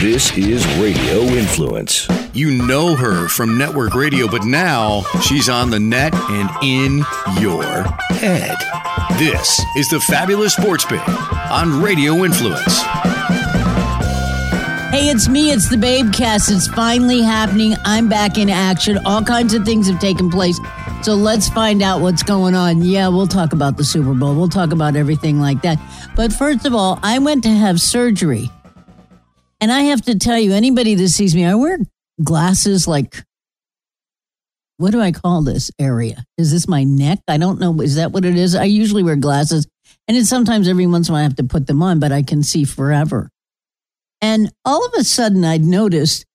This is Radio Influence. You know her from network radio, but now she's on the net and in your head. This is the Fabulous Sports Babe on Radio Influence. Hey, it's me. It's the Babe Cast. It's finally happening. I'm back in action. All kinds of things have taken place. So let's find out what's going on. Yeah, we'll talk about the Super Bowl. We'll talk about everything like that. But first of all, I went to have surgery. And I have to tell you, anybody that sees me, I wear glasses like, what do I call this area? Is this my neck? I don't know. Is that what it is? I usually wear glasses. And it's sometimes every once in a while I have to put them on, but I can see forever. And all of a sudden I'd noticed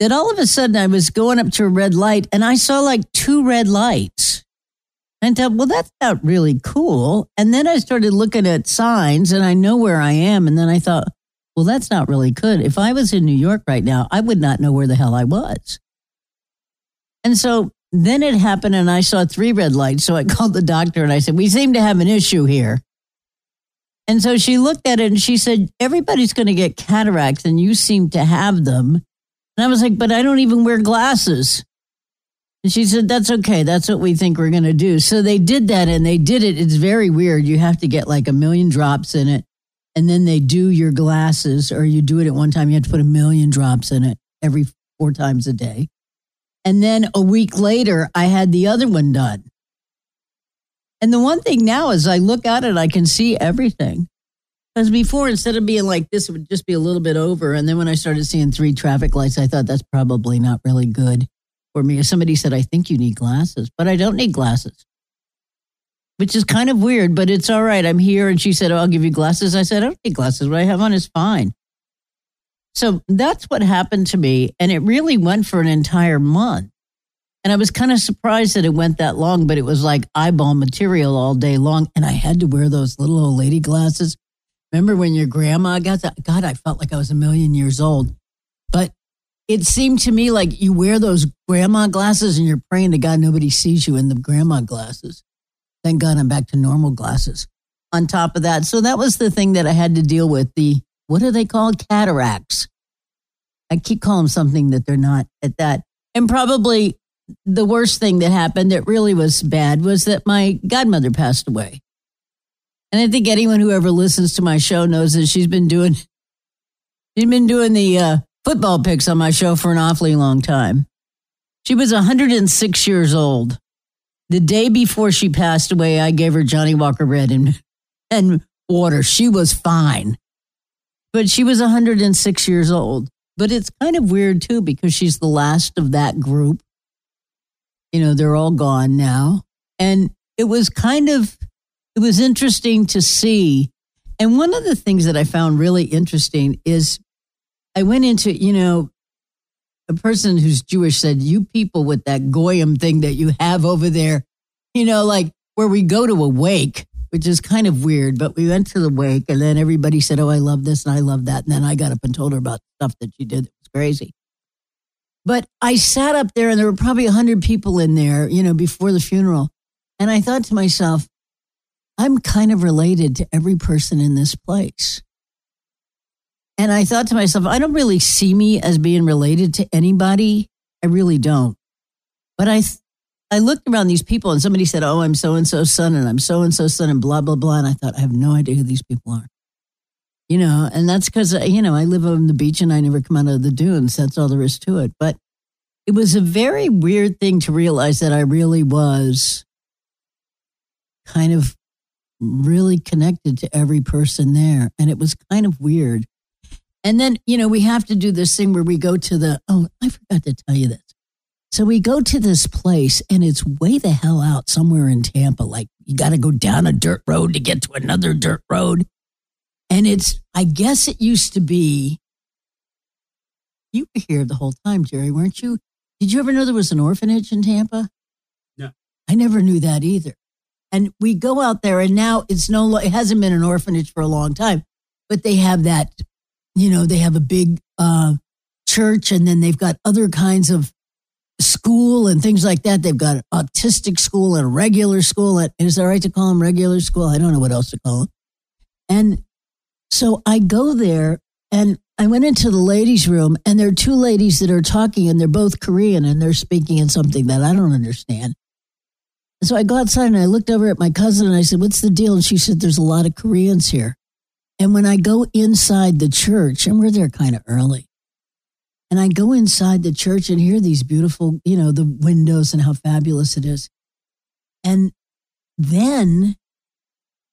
that all of a sudden I was going up to a red light and I saw like two red lights. And I thought, well, that's not really cool. And then I started looking at signs and I know where I am. And then I thought, well, that's not really good. If I was in New York right now, I would not know where the hell I was. And so then it happened and I saw three red lights. So I called the doctor and I said, we seem to have an issue here. And so she looked at it and she said, everybody's going to get cataracts and you seem to have them. And I was like, but I don't even wear glasses. And she said, that's okay. That's what we think we're going to do. So they did that and they did it. It's very weird. You have to get like 1 million drops in it. And then they do your glasses, or you do it at one time. You have to put 1 million drops in it every 4 times a day. And then a week later, I had the other one done. And the one thing now is I look at it, I can see everything. Because before, instead of being like this, it would just be a little bit over. And then when I started seeing 3 traffic lights, I thought that's probably not really good for me. Somebody said, I think you need glasses, but I don't need glasses. Which is kind of weird, but it's all right. I'm here. And she said, oh, I'll give you glasses. I said, I don't need glasses. What I have on is fine. So that's what happened to me. And it really went for an entire month. And I was kind of surprised that it went that long, but it was like eyeball material all day long. And I had to wear those little old lady glasses. Remember when your grandma got that? God, I felt like I was 1 million years old. But it seemed to me like you wear those grandma glasses and you're praying to God nobody sees you in the grandma glasses. Thank God I'm back to normal glasses on top of that. So that was the thing that I had to deal with. What are they called? Cataracts. I keep calling them something that they're not at that. And probably the worst thing that happened that really was bad was that my godmother passed away. And I think anyone who ever listens to my show knows that she's been doing the football picks on my show for an awfully long time. She was 106 years old. The day before she passed away, I gave her Johnny Walker Red and water. She was fine. But she was 106 years old. But it's kind of weird, too, because she's the last of that group. You know, they're all gone now. And it was interesting to see. And one of the things that I found really interesting is I went into, you know, a person who's Jewish said, you people with that goyim thing that you have over there, you know, like where we go to a wake, which is kind of weird, but we went to the wake and then everybody said, oh, I love this and I love that. And then I got up and told her about stuff that she did. It was crazy. But I sat up there and there were probably 100 people in there, you know, before the funeral. And I thought to myself, I'm kind of related to every person in this place. And I thought to myself, I don't really see me as being related to anybody. I really don't. But I looked around these people and somebody said, oh, I'm so-and-so's son and I'm so-and-so's son and blah, blah, blah. And I thought, I have no idea who these people are. You know, and that's because, you know, I live on the beach and I never come out of the dunes. That's all there is to it. But it was a very weird thing to realize that I really was kind of really connected to every person there. And it was kind of weird. And then, you know, we have to do this thing where we go to oh, I forgot to tell you this. So we go to this place and it's way the hell out somewhere in Tampa. Like you got to go down a dirt road to get to another dirt road. And I guess it used to be, you were here the whole time, Jerry, weren't you? Did you ever know there was an orphanage in Tampa? No. I never knew that either. And we go out there and now it hasn't been an orphanage for a long time, but they have that. You know, they have a big church and then they've got other kinds of school and things like that. They've got an autistic school and a regular school. And is it all right to call them regular school? I don't know what else to call them. And so I go there and I went into the ladies' room, and there are two ladies that are talking, and they're both Korean, and they're speaking in something that I don't understand. And so I go outside, and I looked over at my cousin, and I said, "What's the deal?" And she said, "There's a lot of Koreans here." And when I go inside the church, and we're there kind of early, and I go inside the church and hear these beautiful, you know, the windows and how fabulous it is. And then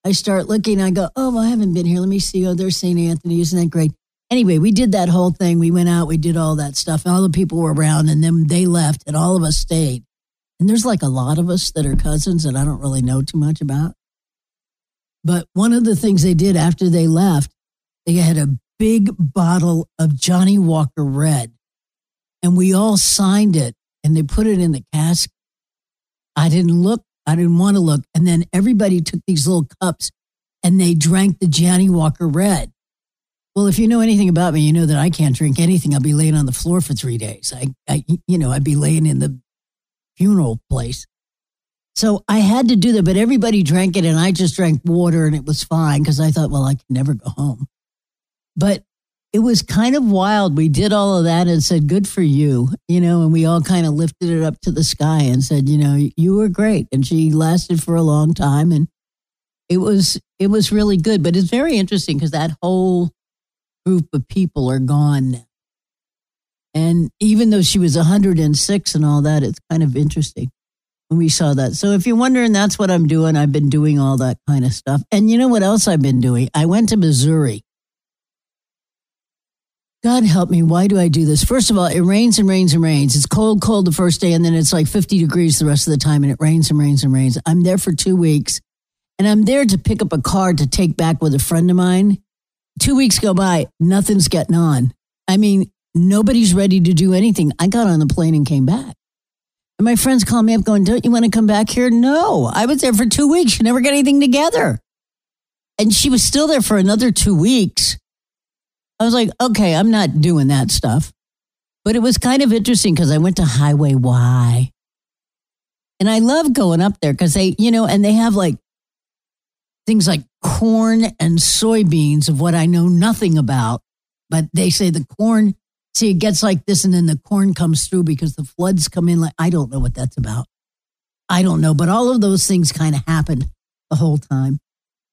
I start looking, I go, "Oh, well, I haven't been here. Let me see. Oh, there's St. Anthony. Isn't that great?" Anyway, we did that whole thing. We went out, we did all that stuff, and all the people were around, and then they left, and all of us stayed. And there's like a lot of us that are cousins that I don't really know too much about. But one of the things they did after they left, they had a big bottle of Johnny Walker Red, and we all signed it, and they put it in the cask. I didn't look. I didn't want to look. And then everybody took these little cups and they drank the Johnny Walker Red. Well, if you know anything about me, you know that I can't drink anything. I'll be laying on the floor for 3 days. I'd be laying in the funeral place. So I had to do that, but everybody drank it and I just drank water and it was fine because I thought, well, I can never go home. But it was kind of wild. We did all of that and said, "Good for you," you know, and we all kind of lifted it up to the sky and said, you know, "You were great." And she lasted for a long time. And it was really good. But it's very interesting because that whole group of people are gone now. And even though she was 106 and all that, it's kind of interesting when we saw that. So if you're wondering, that's what I'm doing. I've been doing all that kind of stuff. And you know what else I've been doing? I went to Missouri. God help me, why do I do this? First of all, it rains and rains and rains. It's cold the first day, and then it's like 50 degrees the rest of the time, and it rains and rains and rains. I'm there for 2 weeks, and I'm there to pick up a car to take back with a friend of mine. 2 weeks go by, nothing's getting on. I mean, nobody's ready to do anything. I got on the plane and came back. And my friends called me up going, "Don't you want to come back here?" No, I was there for 2 weeks. You never got anything together. And she was still there for another 2 weeks. I was like, okay, I'm not doing that stuff. But it was kind of interesting because I went to Highway Y. And I love going up there because they, you know, and they have like things like corn and soybeans of what I know nothing about. But they say the corn, see, it gets like this and then the corn comes through because the floods come in. Like, I don't know what that's about. I don't know. But all of those things kind of happened the whole time.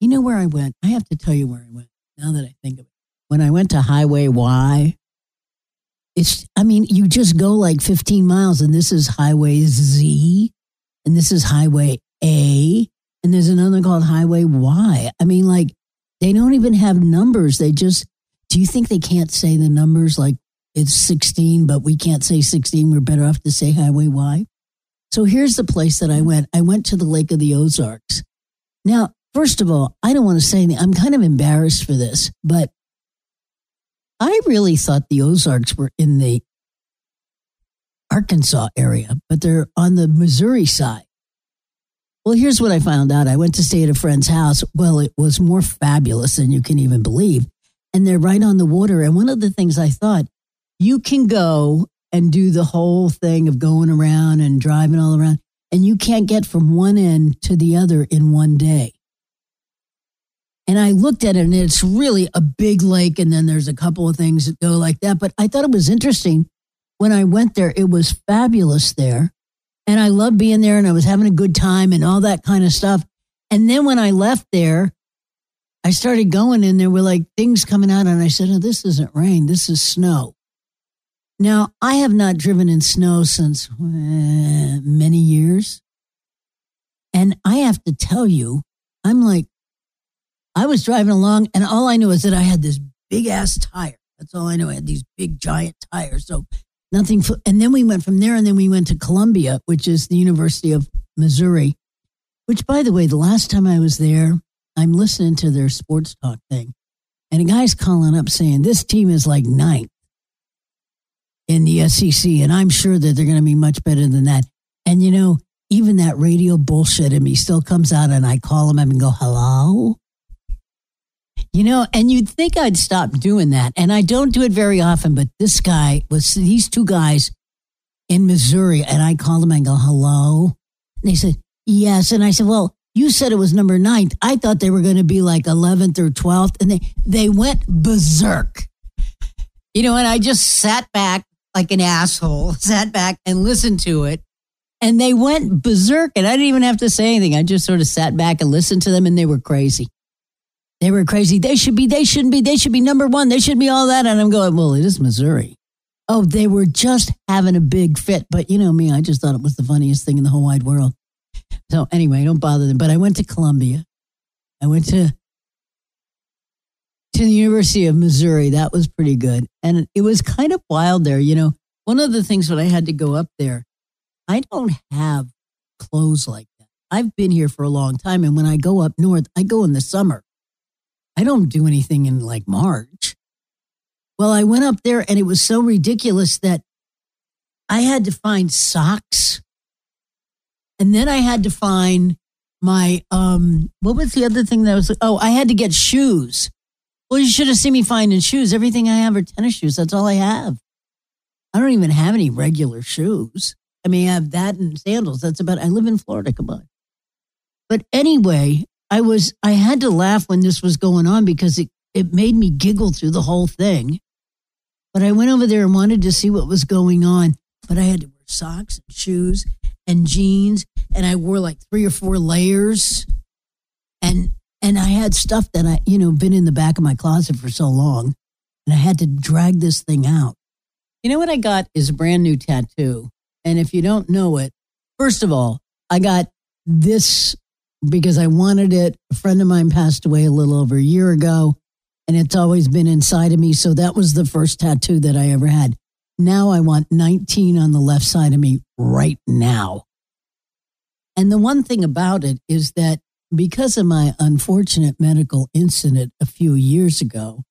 You know where I went? I have to tell you where I went now that I think of it. When I went to Highway Y, you just go like 15 miles and this is Highway Z and this is Highway A and there's another called Highway Y. I mean, like they don't even have numbers. They just, do you think they can't say the numbers like it's 16, but we can't say 16. We're better off to say Highway Y. So here's the place that I went. I went to the Lake of the Ozarks. Now, first of all, I don't want to say anything. I'm kind of embarrassed for this, but I really thought the Ozarks were in the Arkansas area, but they're on the Missouri side. Well, here's what I found out. I went to stay at a friend's house. Well, it was more fabulous than you can even believe. And they're right on the water. And one of the things I thought, you can go and do the whole thing of going around and driving all around, and you can't get from one end to the other in one day. And I looked at it and it's really a big lake. And then there's a couple of things that go like that. But I thought it was interesting when I went there. It was fabulous there. And I loved being there and I was having a good time and all that kind of stuff. And then when I left there, I started going and there were like things coming out. And I said, "Oh, this isn't rain. This is snow." Now, I have not driven in snow since many years. And I have to tell you, I'm like, I was driving along and all I knew is that I had this big ass tire. That's all I know. I had these big giant tires. So nothing. And then we went from there and then we went to Columbia, which is the University of Missouri, which, by the way, the last time I was there, I'm listening to their sports talk thing. And a guy's calling up saying, "This team is like ninth in the SEC. And I'm sure that they're going to be much better than that." And, you know, even that radio bullshit in me still comes out and I call him up and go, "Hello?" You know, and you'd think I'd stop doing that. And I don't do it very often, but this guy was, these two guys in Missouri, and I called them and go, "Hello?" And they said, "Yes." And I said, "Well, you said it was number 9th. I thought they were going to be like 11th or 12th. And they went berserk. You know, and I just sat back like an asshole, sat back and listened to it. And they went berserk, and I didn't even have to say anything. I just sort of sat back and listened to them, and they were crazy. They were crazy. They should be, they shouldn't be, they should be number one, they should be all that. And I'm going, well, it is Missouri. Oh, they were just having a big fit. But you know me, I just thought it was the funniest thing in the whole wide world. So anyway, don't bother them. But I went to Columbia. I went to the University of Missouri. That was pretty good. And it was kind of wild there. You know, one of the things when I had to go up there, I don't have clothes like that. I've been here for a long time. And when I go up north, I go in the summer. I don't do anything in like March. Well, I went up there and it was so ridiculous that I had to find socks. And then I had to find my, what was the other thing that was, oh, I had to get shoes. Well, you should have seen me finding shoes. Everything I have are tennis shoes. That's all I have. I don't even have any regular shoes. I mean, I have that and sandals. That's about, I live in Florida. Come on. But anyway, I had to laugh when this was going on because it made me giggle through the whole thing. But I went over there and wanted to see what was going on. But I had to wear socks and shoes and jeans. And I wore like 3 or 4 layers. And I had stuff that I, you know, been in the back of my closet for so long. And I had to drag this thing out. You know what I got is a brand new tattoo. And if you don't know it, first of all, I got this because I wanted it. A friend of mine passed away a little over a year ago, and it's always been inside of me. So that was the first tattoo that I ever had. Now I want 19 on the left side of me right now. And the one thing about it is that because of my unfortunate medical incident a few years ago,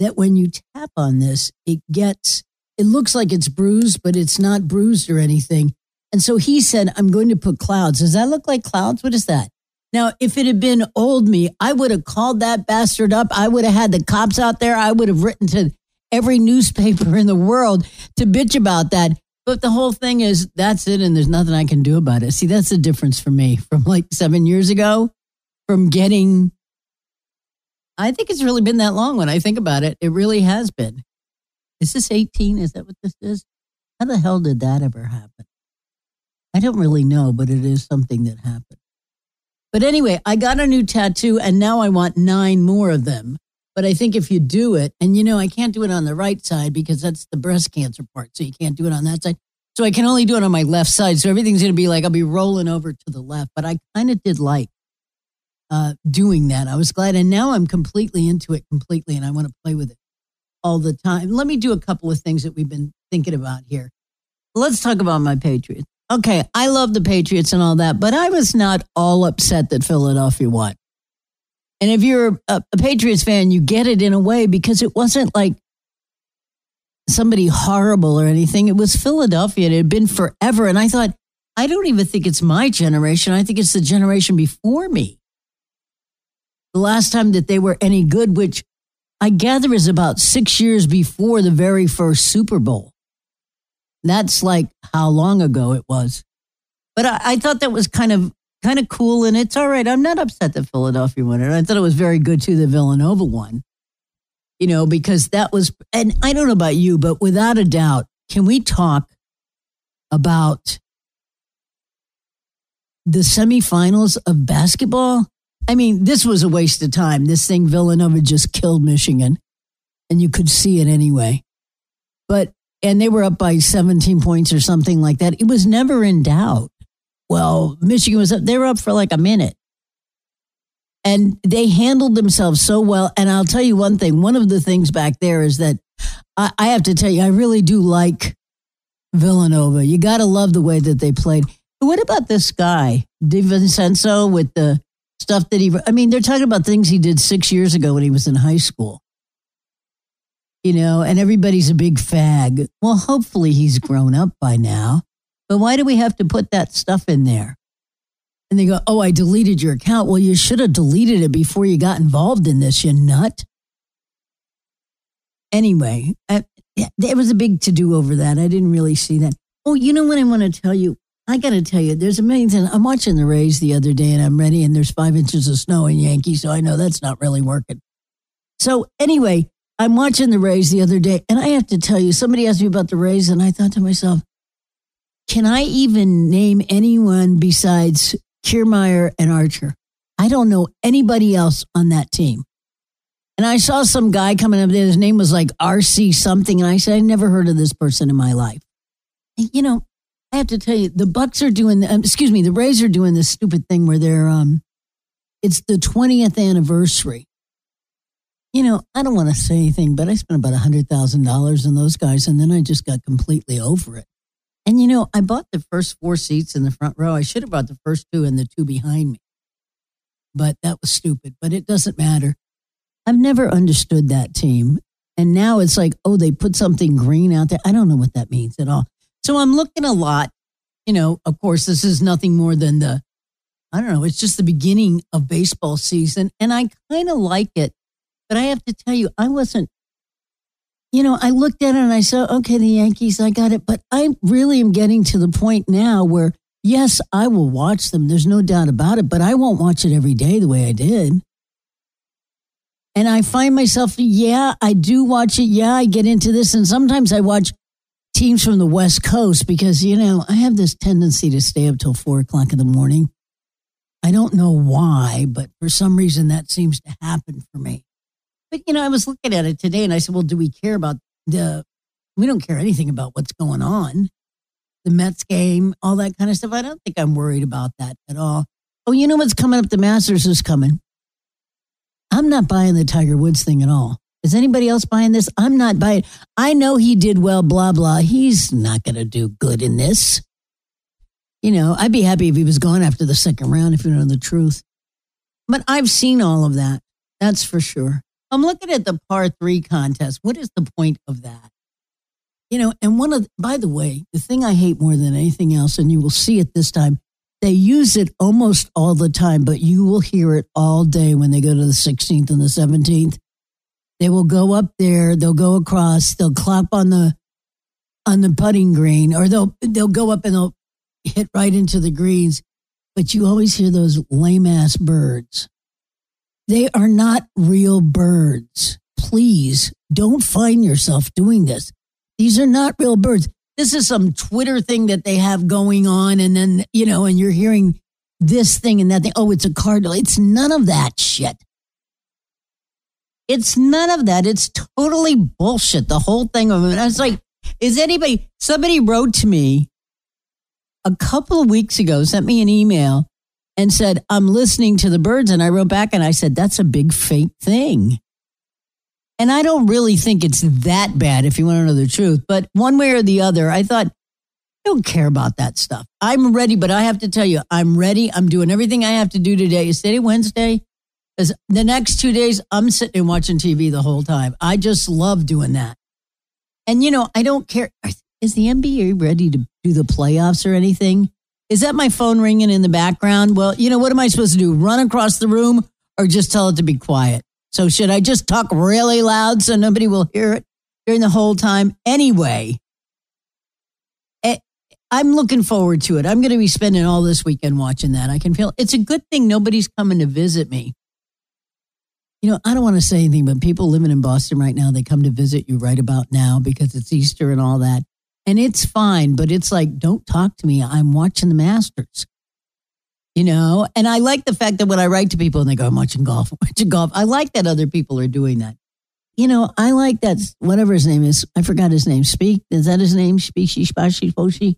that when you tap on this, it looks like it's bruised, but it's not bruised or anything. And so he said, I'm going to put clouds. Does that look like clouds? What is that? Now, if it had been old me, I would have called that bastard up. I would have had the cops out there. I would have written to every newspaper in the world to bitch about that. But the whole thing is, that's it, and there's nothing I can do about it. See, that's the difference for me from like 7 years ago, from getting... I think it's really been that long when I think about it. It really has been. Is this 18? Is that what this is? How the hell did that ever happen? I don't really know, but it is something that happened. But anyway, I got a new tattoo and now I want 9 more of them. But I think if you do it, and you know, I can't do it on the right side because that's the breast cancer part. So you can't do it on that side. So I can only do it on my left side. So everything's going to be like, I'll be rolling over to the left. But I kind of did like doing that. I was glad. And now I'm completely into it completely. And I want to play with it all the time. Let me do a couple of things that we've been thinking about here. Let's talk about my Patriots. Okay, I love the Patriots and all that, but I was not all upset that Philadelphia won. And if you're a Patriots fan, you get it in a way because it wasn't like somebody horrible or anything. It was Philadelphia and it had been forever. And I thought, I don't even think it's my generation. I think it's the generation before me. The last time that they were any good, which I gather is about 6 years before the very first Super Bowl. That's like how long ago it was. But I thought that was kind of cool, and it's all right. I'm not upset that Philadelphia won it. I thought it was very good, too, the Villanova won. You know, because that was, and I don't know about you, but without a doubt, can we talk about the semifinals of basketball? I mean, this was a waste of time. This thing, Villanova just killed Michigan, and you could see it anyway. But, and they were up by 17 points or something like that. It was never in doubt. Well, Michigan was up. They were up for like a minute. And they handled themselves so well. And I'll tell you one thing. One of the things back there is that I have to tell you, I really do like Villanova. You got to love the way that they played. But what about this guy, DiVincenzo, with the stuff that he, I mean, they're talking about things he did 6 years ago when he was in high school. You know, and everybody's a big fag. Well, hopefully he's grown up by now. But why do we have to put that stuff in there? And they go, oh, I deleted your account. Well, you should have deleted it before you got involved in this, you nut. Anyway, there was a big to-do over that. I didn't really see that. Oh, you know what I want to tell you? I got to tell you, there's a million things. I'm watching the Rays the other day and I'm ready and there's 5 inches of snow in Yankee, so I know that's not really working. So anyway, I'm watching the Rays the other day, and I have to tell you, somebody asked me about the Rays, and I thought to myself, can I even name anyone besides Kiermaier and Archer? I don't know anybody else on that team. And I saw some guy coming up there. His name was like RC something. And I said, I never heard of this person in my life. And, you know, I have to tell you, the Bucks are doing, the Rays are doing this stupid thing where they're, it's the 20th anniversary. You know, I don't want to say anything, but I spent about $100,000 on those guys. And then I just got completely over it. And, you know, I bought the first 4 seats in the front row. I should have bought the first 2 and the 2 behind me. But that was stupid. But it doesn't matter. I've never understood that team. And now it's like, oh, they put something green out there. I don't know what that means at all. So I'm looking a lot. You know, of course, this is nothing more than it's just the beginning of baseball season. And I kind of like it. But I have to tell you, I wasn't, you know, I looked at it and I said, okay, the Yankees, I got it. But I really am getting to the point now where, yes, I will watch them. There's no doubt about it, but I won't watch it every day the way I did. And I find myself, yeah, I do watch it. Yeah, I get into this. And sometimes I watch teams from the West Coast because, you know, I have this tendency to stay up till 4 o'clock in the morning. I don't know why, but for some reason that seems to happen for me. But, you know, I was looking at it today and I said, well, do we care about we don't care anything about what's going on. The Mets game, all that kind of stuff. I don't think I'm worried about that at all. Oh, you know what's coming up? The Masters is coming. I'm not buying the Tiger Woods thing at all. Is anybody else buying this? I'm not buying. I know he did well, blah, blah. He's not going to do good in this. You know, I'd be happy if he was gone after the second round, if you know the truth. But I've seen all of that. That's for sure. I'm looking at the par 3 contest. What is the point of that? You know, and by the way, the thing I hate more than anything else, and you will see it this time, they use it almost all the time, but you will hear it all day when they go to the 16th and the 17th. They will go up there, they'll go across, they'll clap on the putting green, or they'll go up and they'll hit right into the greens. But you always hear those lame-ass birds. They are not real birds. Please don't find yourself doing this. These are not real birds. This is some Twitter thing that they have going on. And then, you know, and you're hearing this thing and that thing. Oh, it's a cardinal. It's none of that shit. It's none of that. It's totally bullshit. The whole thing of it. I was like, somebody wrote to me a couple of weeks ago, sent me an email and said, I'm listening to the birds. And I wrote back and I said, that's a big fake thing. And I don't really think it's that bad, if you want to know the truth. But one way or the other, I thought, I don't care about that stuff. I'm ready, but I have to tell you, I'm ready. I'm doing everything I have to do today. Is today Wednesday? Because the next 2 days, I'm sitting and watching TV the whole time. I just love doing that. And, you know, I don't care. Is the NBA ready to do the playoffs or anything? Is that my phone ringing in the background? Well, you know, what am I supposed to do? Run across the room or just tell it to be quiet? So should I just talk really loud so nobody will hear it during the whole time? Anyway, I'm looking forward to it. I'm going to be spending all this weekend watching that. I can feel it's a good thing nobody's coming to visit me. You know, I don't want to say anything, but people living in Boston right now, they come to visit you right about now because it's Easter and all that. And it's fine, but it's like, don't talk to me. I'm watching the Masters. You know, and I like the fact that when I write to people and they go, I'm watching golf. I like that other people are doing that. You know, I like that, whatever his name is. I forgot his name. Speak. Is that his name? Speechy, Spashi, Foshi?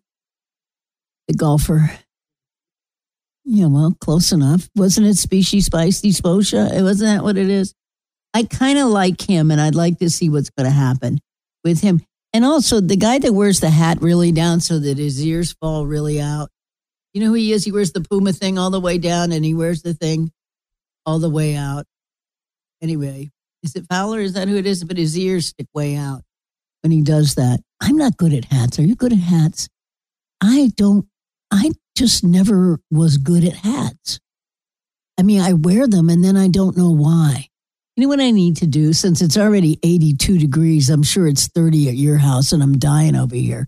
The golfer. Yeah, well, close enough. Wasn't it Speechy, Spicy, Sposha? Wasn't that what it is? I kind of like him and I'd like to see what's going to happen with him. And also the guy that wears the hat really down so that his ears fall really out. You know who he is? He wears the Puma thing all the way down and he wears the thing all the way out. Anyway, is it Fowler? Is that who it is? But his ears stick way out when he does that. I'm not good at hats. Are you good at hats? I just never was good at hats. I mean, I wear them and then I don't know why. You know what I need to do? Since it's already 82 degrees, I'm sure it's 30 at your house and I'm dying over here.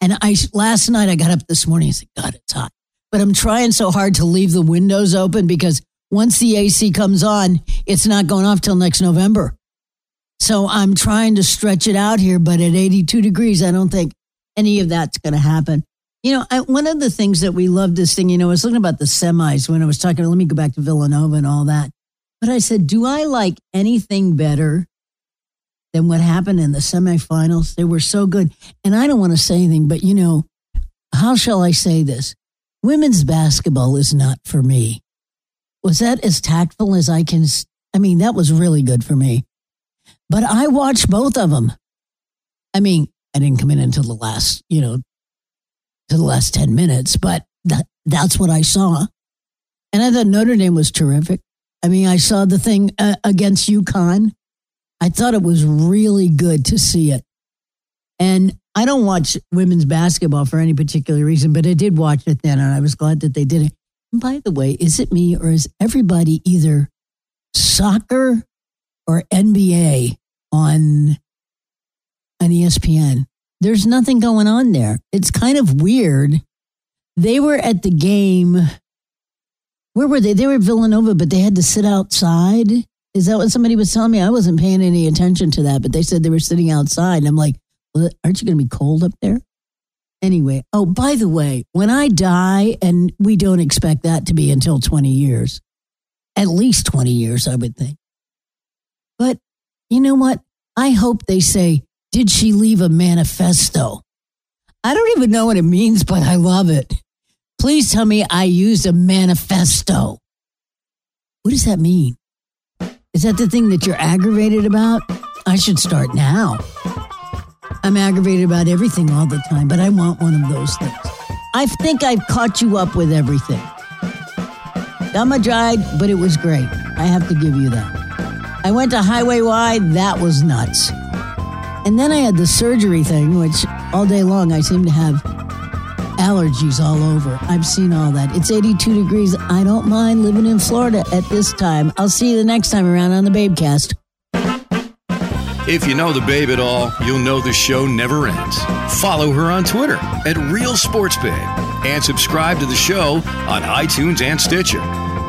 And last night I got up this morning and said, God, it's hot. But I'm trying so hard to leave the windows open because once the AC comes on, it's not going off till next November. So I'm trying to stretch it out here, but at 82 degrees, I don't think any of that's going to happen. You know, one of the things that we love this thing, you know, I was looking about the semis when I was talking, let me go back to Villanova and all that. But I said, do I like anything better than what happened in the semifinals? They were so good. And I don't want to say anything, but, you know, how shall I say this? Women's basketball is not for me. Was that as tactful as I can? I mean, that was really good for me. But I watched both of them. I mean, I didn't come in until the last, you know, to the last 10 minutes, but that's what I saw. And I thought Notre Dame was terrific. I mean, I saw the thing against UConn. I thought it was really good to see it. And I don't watch women's basketball for any particular reason, but I did watch it then, and I was glad that they did it. And by the way, is it me or is everybody either soccer or NBA on ESPN? There's nothing going on there. It's kind of weird. They were at the game. Where were they? They were at Villanova, but they had to sit outside. Is that what somebody was telling me? I wasn't paying any attention to that, but they said they were sitting outside. And I'm like, well, aren't you going to be cold up there? Anyway. Oh, by the way, when I die, and we don't expect that to be until 20 years, at least 20 years, I would think. But you know what? I hope they say, did she leave a manifesto? I don't even know what it means, but I love it. Please tell me I used a manifesto. What does that mean? Is that the thing that you're aggravated about? I should start now. I'm aggravated about everything all the time, but I want one of those things. I think I've caught you up with everything. Dumb dried, but it was great. I have to give you that. I went to Highway Y. That was nuts. And then I had the surgery thing, which all day long I seem to have allergies all over. I've seen all that. It's 82 degrees. I don't mind living in Florida at this time. I'll see you the next time around on the Babecast. If you know the Babe at all, you'll know the show never ends. Follow her on Twitter at Real Sports Babe and subscribe to the show on iTunes and Stitcher.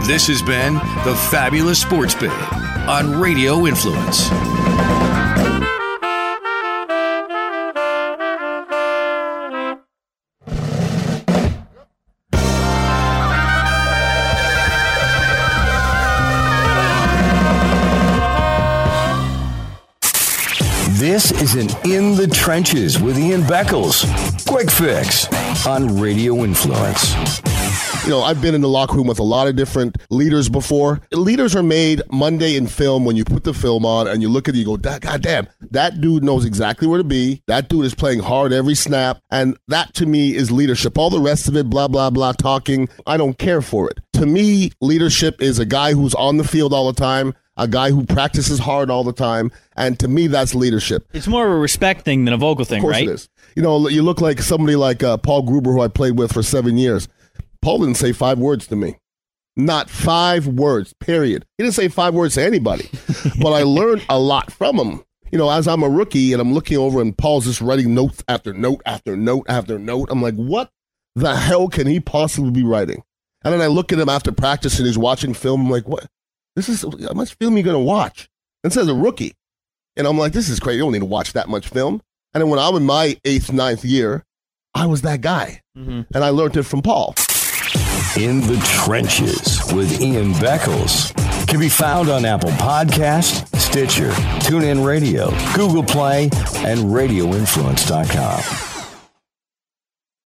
This has been the Fabulous Sports Babe on Radio Influence. This is an In the Trenches with Ian Beckles Quick Fix on Radio Influence. You know, I've been in the locker room with a lot of different leaders before. Leaders are made Monday in film when you put the film on and you look at it, you go, God damn, that dude knows exactly where to be. That dude is playing hard every snap. And that to me is leadership. All the rest of it, blah, blah, blah, talking, I don't care for it. To me, leadership is a guy who's on the field all the time, a guy who practices hard all the time. And to me, that's leadership. It's more of a respect thing than a vocal thing, right? Of course it is. You know, you look like somebody like Paul Gruber, who I played with for 7 years. Paul didn't say 5 words to me. Not 5 words, period. He didn't say 5 words to anybody. But I learned a lot from him. You know, as I'm a rookie and I'm looking over and Paul's just writing notes after note after note after note. I'm like, what the hell can he possibly be writing? And then I look at him after practice and he's watching film. I'm like, what? This is how much film you're going to watch? And says a rookie. And I'm like, this is crazy. You don't need to watch that much film. And then when I'm in my 8th, 9th year, I was that guy. Mm-hmm. And I learned it from Paul. In the Trenches with Ian Beckles can be found on Apple Podcasts, Stitcher, TuneIn Radio, Google Play, and RadioInfluence.com.